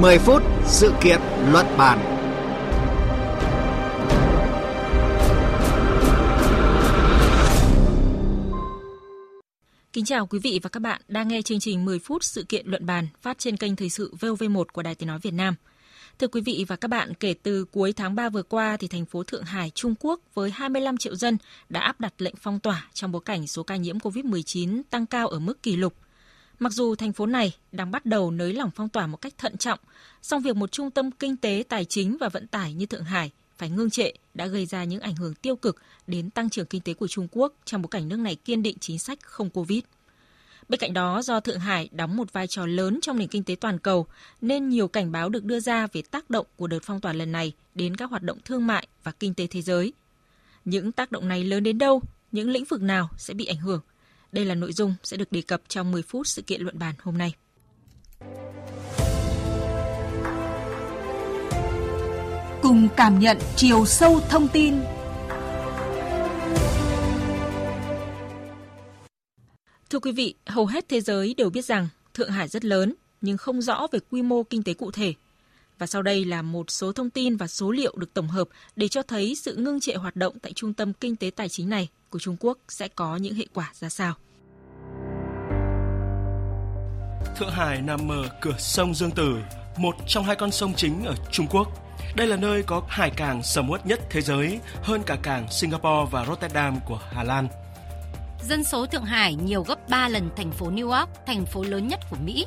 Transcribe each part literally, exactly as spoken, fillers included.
mười phút sự kiện luận bàn. Kính chào quý vị và các bạn đang nghe chương trình mười phút sự kiện luận bàn phát trên kênh Thời sự vê o vê một của Đài Tiếng nói Việt Nam. Thưa quý vị và các bạn, kể từ cuối tháng ba vừa qua, thì thành phố Thượng Hải, Trung Quốc với hai mươi lăm triệu dân đã áp đặt lệnh phong tỏa trong bối cảnh số ca nhiễm cô vít mười chín tăng cao ở mức kỷ lục. Mặc dù thành phố này đang bắt đầu nới lỏng phong tỏa một cách thận trọng, song việc một trung tâm kinh tế, tài chính và vận tải như Thượng Hải phải ngưng trệ đã gây ra những ảnh hưởng tiêu cực đến tăng trưởng kinh tế của Trung Quốc trong bối cảnh nước này kiên định chính sách không Covid. Bên cạnh đó, do Thượng Hải đóng một vai trò lớn trong nền kinh tế toàn cầu, nên nhiều cảnh báo được đưa ra về tác động của đợt phong tỏa lần này đến các hoạt động thương mại và kinh tế thế giới. Những tác động này lớn đến đâu? Những lĩnh vực nào sẽ bị ảnh hưởng? Đây là nội dung sẽ được đề cập trong mười phút sự kiện luận bàn hôm nay. Cùng cảm nhận chiều sâu thông tin. Thưa quý vị, hầu hết thế giới đều biết rằng Thượng Hải rất lớn nhưng không rõ về quy mô kinh tế cụ thể. Và sau đây là một số thông tin và số liệu được tổng hợp để cho thấy sự ngưng trệ hoạt động tại trung tâm kinh tế tài chính này của Trung Quốc sẽ có những hệ quả ra sao. Thượng Hải nằm ở cửa sông Dương Tử, một trong hai con sông chính ở Trung Quốc. Đây là nơi có hải cảng sầm uất nhất thế giới, hơn cả cảng Singapore và Rotterdam của Hà Lan. Dân số Thượng Hải nhiều gấp ba lần thành phố New York, thành phố lớn nhất của Mỹ.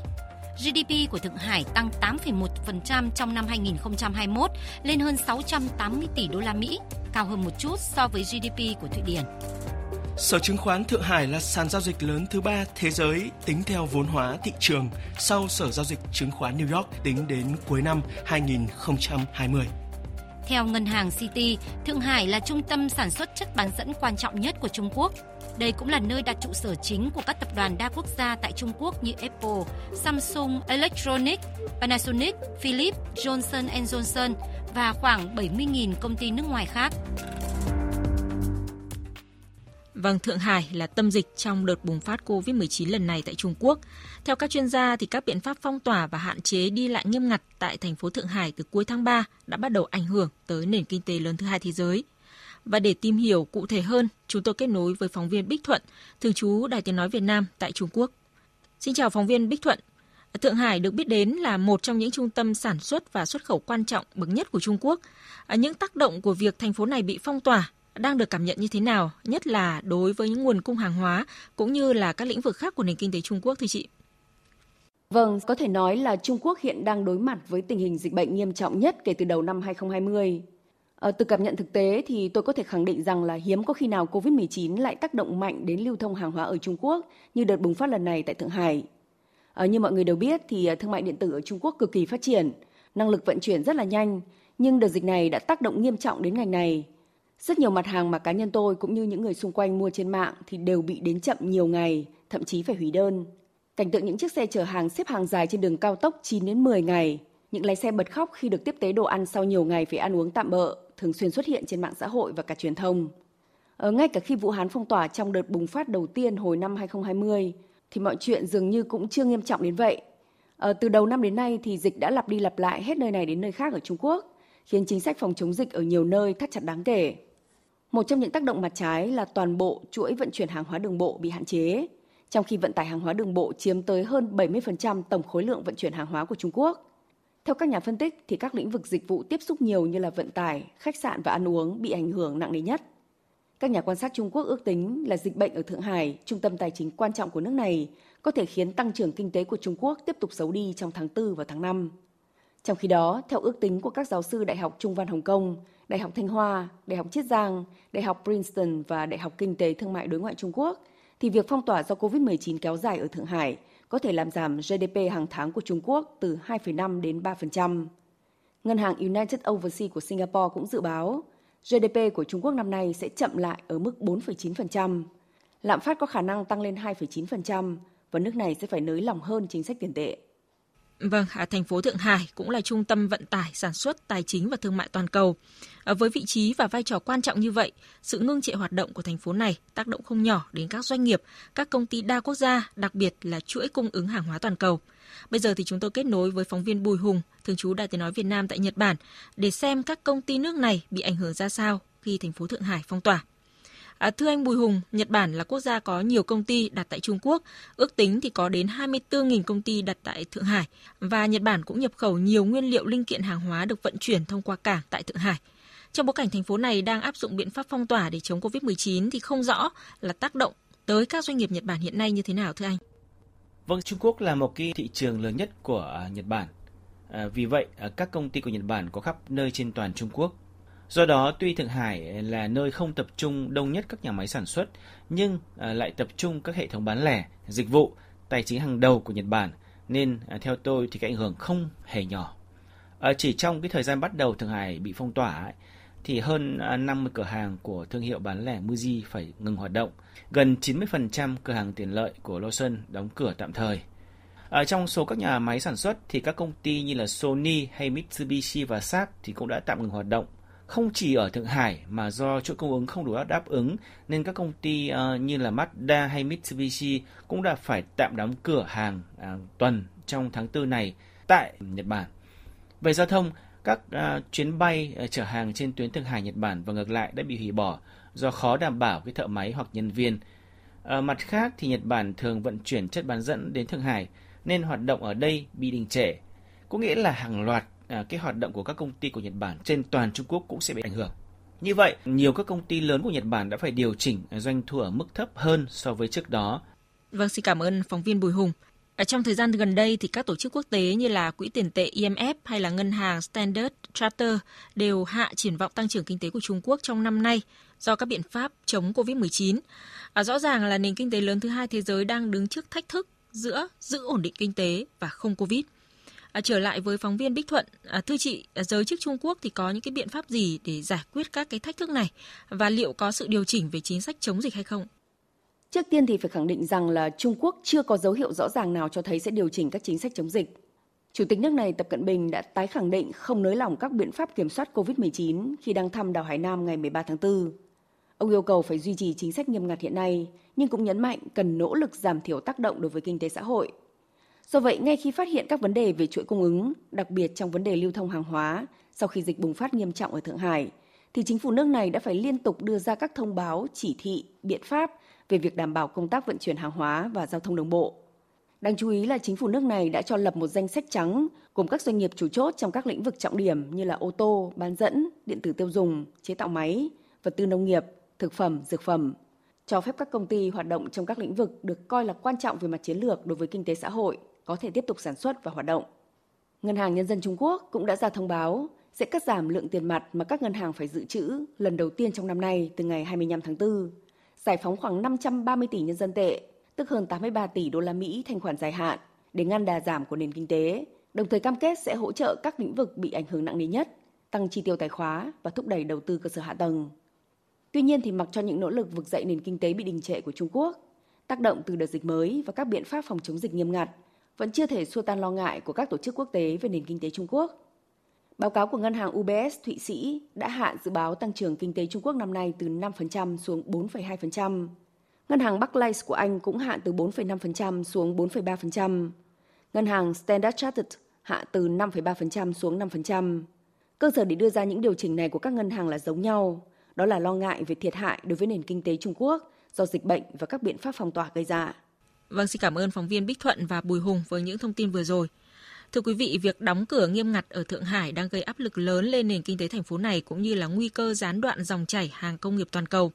giê đê pê của Thượng Hải tăng tám phẩy một phần trăm trong năm hai không hai mốt lên hơn sáu trăm tám mươi tỷ đô la Mỹ, cao hơn một chút so với giê đê pê của Thụy Điển. Sở chứng khoán Thượng Hải là sàn giao dịch lớn thứ ba thế giới tính theo vốn hóa thị trường sau Sở Giao dịch Chứng khoán New York tính đến cuối năm hai không hai không. Theo ngân hàng City, Thượng Hải là trung tâm sản xuất chất bán dẫn quan trọng nhất của Trung Quốc. Đây cũng là nơi đặt trụ sở chính của các tập đoàn đa quốc gia tại Trung Quốc như Apple, Samsung Electronics, Panasonic, Philips, Johnson and Johnson và khoảng bảy mươi nghìn công ty nước ngoài khác. Vâng, Thượng Hải là tâm dịch trong đợt bùng phát cô vít mười chín lần này tại Trung Quốc. Theo các chuyên gia, thì các biện pháp phong tỏa và hạn chế đi lại nghiêm ngặt tại thành phố Thượng Hải từ cuối tháng ba đã bắt đầu ảnh hưởng tới nền kinh tế lớn thứ hai thế giới. Và để tìm hiểu cụ thể hơn, chúng tôi kết nối với phóng viên Bích Thuận, thường trú Đài Tiếng nói Việt Nam tại Trung Quốc. Xin chào phóng viên Bích Thuận. Thượng Hải được biết đến là một trong những trung tâm sản xuất và xuất khẩu quan trọng bậc nhất của Trung Quốc. Những tác động của việc thành phố này bị phong tỏa đang được cảm nhận như thế nào, nhất là đối với những nguồn cung hàng hóa cũng như là các lĩnh vực khác của nền kinh tế Trung Quốc thưa chị? Vâng, có thể nói là Trung Quốc hiện đang đối mặt với tình hình dịch bệnh nghiêm trọng nhất kể từ đầu năm hai không hai không. Ờ, từ cảm nhận thực tế thì tôi có thể khẳng định rằng là hiếm có khi nào cô vít mười chín lại tác động mạnh đến lưu thông hàng hóa ở Trung Quốc như đợt bùng phát lần này tại Thượng Hải. Ờ, như mọi người đều biết thì thương mại điện tử ở Trung Quốc cực kỳ phát triển, năng lực vận chuyển rất là nhanh, nhưng đợt dịch này đã tác động nghiêm trọng đến ngành này. Rất nhiều mặt hàng mà cá nhân tôi cũng như những người xung quanh mua trên mạng thì đều bị đến chậm nhiều ngày, thậm chí phải hủy đơn. Cảnh tượng những chiếc xe chở hàng xếp hàng dài trên đường cao tốc chín đến mười ngày, những lái xe bật khóc khi được tiếp tế đồ ăn sau nhiều ngày phải ăn uống tạm bợ, thường xuyên xuất hiện trên mạng xã hội và cả truyền thông. Ở ngay cả khi Vũ Hán phong tỏa trong đợt bùng phát đầu tiên hồi năm hai không hai không, thì mọi chuyện dường như cũng chưa nghiêm trọng đến vậy. Ở từ đầu năm đến nay thì dịch đã lặp đi lặp lại hết nơi này đến nơi khác ở Trung Quốc, khiến chính sách phòng chống dịch ở nhiều nơi thắt chặt đáng kể. Một trong những tác động mặt trái là toàn bộ chuỗi vận chuyển hàng hóa đường bộ bị hạn chế, trong khi vận tải hàng hóa đường bộ chiếm tới hơn bảy mươi phần trăm tổng khối lượng vận chuyển hàng hóa của Trung Quốc. Theo các nhà phân tích thì các lĩnh vực dịch vụ tiếp xúc nhiều như là vận tải, khách sạn và ăn uống bị ảnh hưởng nặng nề nhất. Các nhà quan sát Trung Quốc ước tính là dịch bệnh ở Thượng Hải, trung tâm tài chính quan trọng của nước này, có thể khiến tăng trưởng kinh tế của Trung Quốc tiếp tục xấu đi trong tháng tư và tháng năm. Trong khi đó, theo ước tính của các giáo sư Đại học Trung văn Hồng Kông, Đại học Thanh Hoa, Đại học Chiết Giang, Đại học Princeton và Đại học Kinh tế Thương mại Đối ngoại Trung Quốc, thì việc phong tỏa do cô vít mười chín kéo dài ở Thượng Hải có thể làm giảm giê đê pê hàng tháng của Trung Quốc từ hai phẩy năm đến ba phần trăm. Ngân hàng United Overseas của Singapore cũng dự báo giê đê pê của Trung Quốc năm nay sẽ chậm lại ở mức bốn phẩy chín phần trăm. Lạm phát có khả năng tăng lên hai phẩy chín phần trăm và nước này sẽ phải nới lỏng hơn chính sách tiền tệ. Vâng, thành phố Thượng Hải cũng là trung tâm vận tải, sản xuất, tài chính và thương mại toàn cầu. Với vị trí và vai trò quan trọng như vậy, sự ngưng trệ hoạt động của thành phố này tác động không nhỏ đến các doanh nghiệp, các công ty đa quốc gia, đặc biệt là chuỗi cung ứng hàng hóa toàn cầu. Bây giờ thì chúng tôi kết nối với phóng viên Bùi Hùng, thường trú Đài Tiếng nói Việt Nam tại Nhật Bản, để xem các công ty nước này bị ảnh hưởng ra sao khi thành phố Thượng Hải phong tỏa. À, thưa anh Bùi Hùng, Nhật Bản là quốc gia có nhiều công ty đặt tại Trung Quốc, ước tính thì có đến hai mươi tư nghìn công ty đặt tại Thượng Hải, và Nhật Bản cũng nhập khẩu nhiều nguyên liệu linh kiện hàng hóa được vận chuyển thông qua cảng tại Thượng Hải. Trong bối cảnh thành phố này đang áp dụng biện pháp phong tỏa để chống covid mười chín thì không rõ là tác động tới các doanh nghiệp Nhật Bản hiện nay như thế nào thưa anh? Vâng, Trung Quốc là một cái thị trường lớn nhất của Nhật Bản. À, vì vậy, các công ty của Nhật Bản có khắp nơi trên toàn Trung Quốc. Do đó, tuy Thượng Hải là nơi không tập trung đông nhất các nhà máy sản xuất, nhưng lại tập trung các hệ thống bán lẻ, dịch vụ, tài chính hàng đầu của Nhật Bản, nên theo tôi thì cái ảnh hưởng không hề nhỏ. Chỉ trong cái thời gian bắt đầu Thượng Hải bị phong tỏa, thì hơn năm mươi cửa hàng của thương hiệu bán lẻ Muji phải ngừng hoạt động, gần chín mươi phần trăm cửa hàng tiện lợi của Lawson đóng cửa tạm thời. Ở trong số các nhà máy sản xuất thì các công ty như là Sony hay Mitsubishi và Sharp thì cũng đã tạm ngừng hoạt động. Không chỉ ở Thượng Hải mà do chuỗi cung ứng không đủ đáp ứng nên các công ty như là Mazda hay Mitsubishi cũng đã phải tạm đóng cửa hàng tuần trong tháng tư này tại Nhật Bản. Về giao thông, các chuyến bay chở hàng trên tuyến Thượng Hải Nhật Bản và ngược lại đã bị hủy bỏ do khó đảm bảo cái thợ máy hoặc nhân viên. Mặt khác thì Nhật Bản thường vận chuyển chất bán dẫn đến Thượng Hải nên hoạt động ở đây bị đình trệ, có nghĩa là hàng loạt cái hoạt động của các công ty của Nhật Bản trên toàn Trung Quốc cũng sẽ bị ảnh hưởng. Như vậy, nhiều các công ty lớn của Nhật Bản đã phải điều chỉnh doanh thu ở mức thấp hơn so với trước đó. Vâng, xin cảm ơn phóng viên Bùi Hùng. Ở trong thời gian gần đây thì các tổ chức quốc tế như là Quỹ tiền tệ I M F hay là ngân hàng Standard Chartered đều hạ triển vọng tăng trưởng kinh tế của Trung Quốc trong năm nay do các biện pháp chống covid mười chín. À, rõ ràng là nền kinh tế lớn thứ hai thế giới đang đứng trước thách thức giữa giữ ổn định kinh tế và không Covid. À, trở lại với phóng viên Bích Thuận, à, thưa chị, giới chức Trung Quốc thì có những cái biện pháp gì để giải quyết các cái thách thức này và liệu có sự điều chỉnh về chính sách chống dịch hay không? Trước tiên thì phải khẳng định rằng là Trung Quốc chưa có dấu hiệu rõ ràng nào cho thấy sẽ điều chỉnh các chính sách chống dịch. Chủ tịch nước này Tập Cận Bình đã tái khẳng định không nới lỏng các biện pháp kiểm soát covid mười chín khi đang thăm đảo Hải Nam ngày mười ba tháng tư. Ông yêu cầu phải duy trì chính sách nghiêm ngặt hiện nay, nhưng cũng nhấn mạnh cần nỗ lực giảm thiểu tác động đối với kinh tế xã hội. Do vậy, ngay khi phát hiện các vấn đề về chuỗi cung ứng, đặc biệt trong vấn đề lưu thông hàng hóa, sau khi dịch bùng phát nghiêm trọng ở Thượng Hải, thì chính phủ nước này đã phải liên tục đưa ra các thông báo, chỉ thị, biện pháp về việc đảm bảo công tác vận chuyển hàng hóa và giao thông đường bộ. Đáng chú ý là chính phủ nước này đã cho lập một danh sách trắng gồm các doanh nghiệp chủ chốt trong các lĩnh vực trọng điểm như là ô tô, bán dẫn, điện tử tiêu dùng, chế tạo máy, vật tư nông nghiệp, thực phẩm, dược phẩm, cho phép các công ty hoạt động trong các lĩnh vực được coi là quan trọng về mặt chiến lược đối với kinh tế xã hội có thể tiếp tục sản xuất và hoạt động. Ngân hàng Nhân dân Trung Quốc cũng đã ra thông báo sẽ cắt giảm lượng tiền mặt mà các ngân hàng phải dự trữ lần đầu tiên trong năm nay từ ngày hai mươi lăm tháng tư, giải phóng khoảng năm trăm ba mươi tỷ nhân dân tệ, tức hơn tám mươi ba tỷ đô la Mỹ thanh khoản dài hạn để ngăn đà giảm của nền kinh tế, đồng thời cam kết sẽ hỗ trợ các lĩnh vực bị ảnh hưởng nặng nề nhất, tăng chi tiêu tài khóa và thúc đẩy đầu tư cơ sở hạ tầng. Tuy nhiên thì mặc cho những nỗ lực vực dậy nền kinh tế bị đình trệ của Trung Quốc, tác động từ đợt dịch mới và các biện pháp phòng chống dịch nghiêm ngặt vẫn chưa thể xua tan lo ngại của các tổ chức quốc tế về nền kinh tế Trung Quốc. Báo cáo của ngân hàng U B S Thụy Sĩ đã hạ dự báo tăng trưởng kinh tế Trung Quốc năm nay từ năm phần trăm xuống bốn phẩy hai phần trăm. Ngân hàng Barclays của Anh cũng hạ từ bốn phẩy năm phần trăm xuống bốn phẩy ba phần trăm. Ngân hàng Standard Chartered hạ từ năm phẩy ba phần trăm xuống năm phần trăm. Cơ sở để đưa ra những điều chỉnh này của các ngân hàng là giống nhau, đó là lo ngại về thiệt hại đối với nền kinh tế Trung Quốc do dịch bệnh và các biện pháp phong tỏa gây ra. Vâng, xin cảm ơn phóng viên Bích Thuận và Bùi Hùng với những thông tin vừa rồi. Thưa quý vị, việc đóng cửa nghiêm ngặt ở Thượng Hải đang gây áp lực lớn lên nền kinh tế thành phố này cũng như là nguy cơ gián đoạn dòng chảy hàng công nghiệp toàn cầu.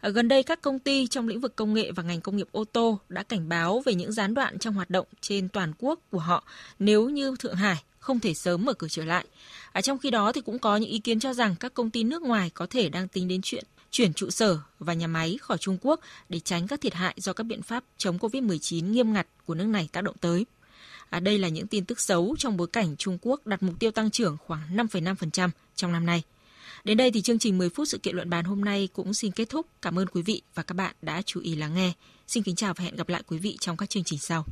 Ở gần đây, các công ty trong lĩnh vực công nghệ và ngành công nghiệp ô tô đã cảnh báo về những gián đoạn trong hoạt động trên toàn quốc của họ nếu như Thượng Hải không thể sớm mở cửa trở lại. À, trong khi đó, thì cũng có những ý kiến cho rằng các công ty nước ngoài có thể đang tính đến chuyện chuyển trụ sở và nhà máy khỏi Trung Quốc để tránh các thiệt hại do các biện pháp chống covid mười chín nghiêm ngặt của nước này tác động tới. À, đây là những tin tức xấu trong bối cảnh Trung Quốc đặt mục tiêu tăng trưởng khoảng năm phẩy năm phần trăm trong năm nay. Đến đây thì chương trình mười phút sự kiện luận bàn hôm nay cũng xin kết thúc. Cảm ơn quý vị và các bạn đã chú ý lắng nghe. Xin kính chào và hẹn gặp lại quý vị trong các chương trình sau.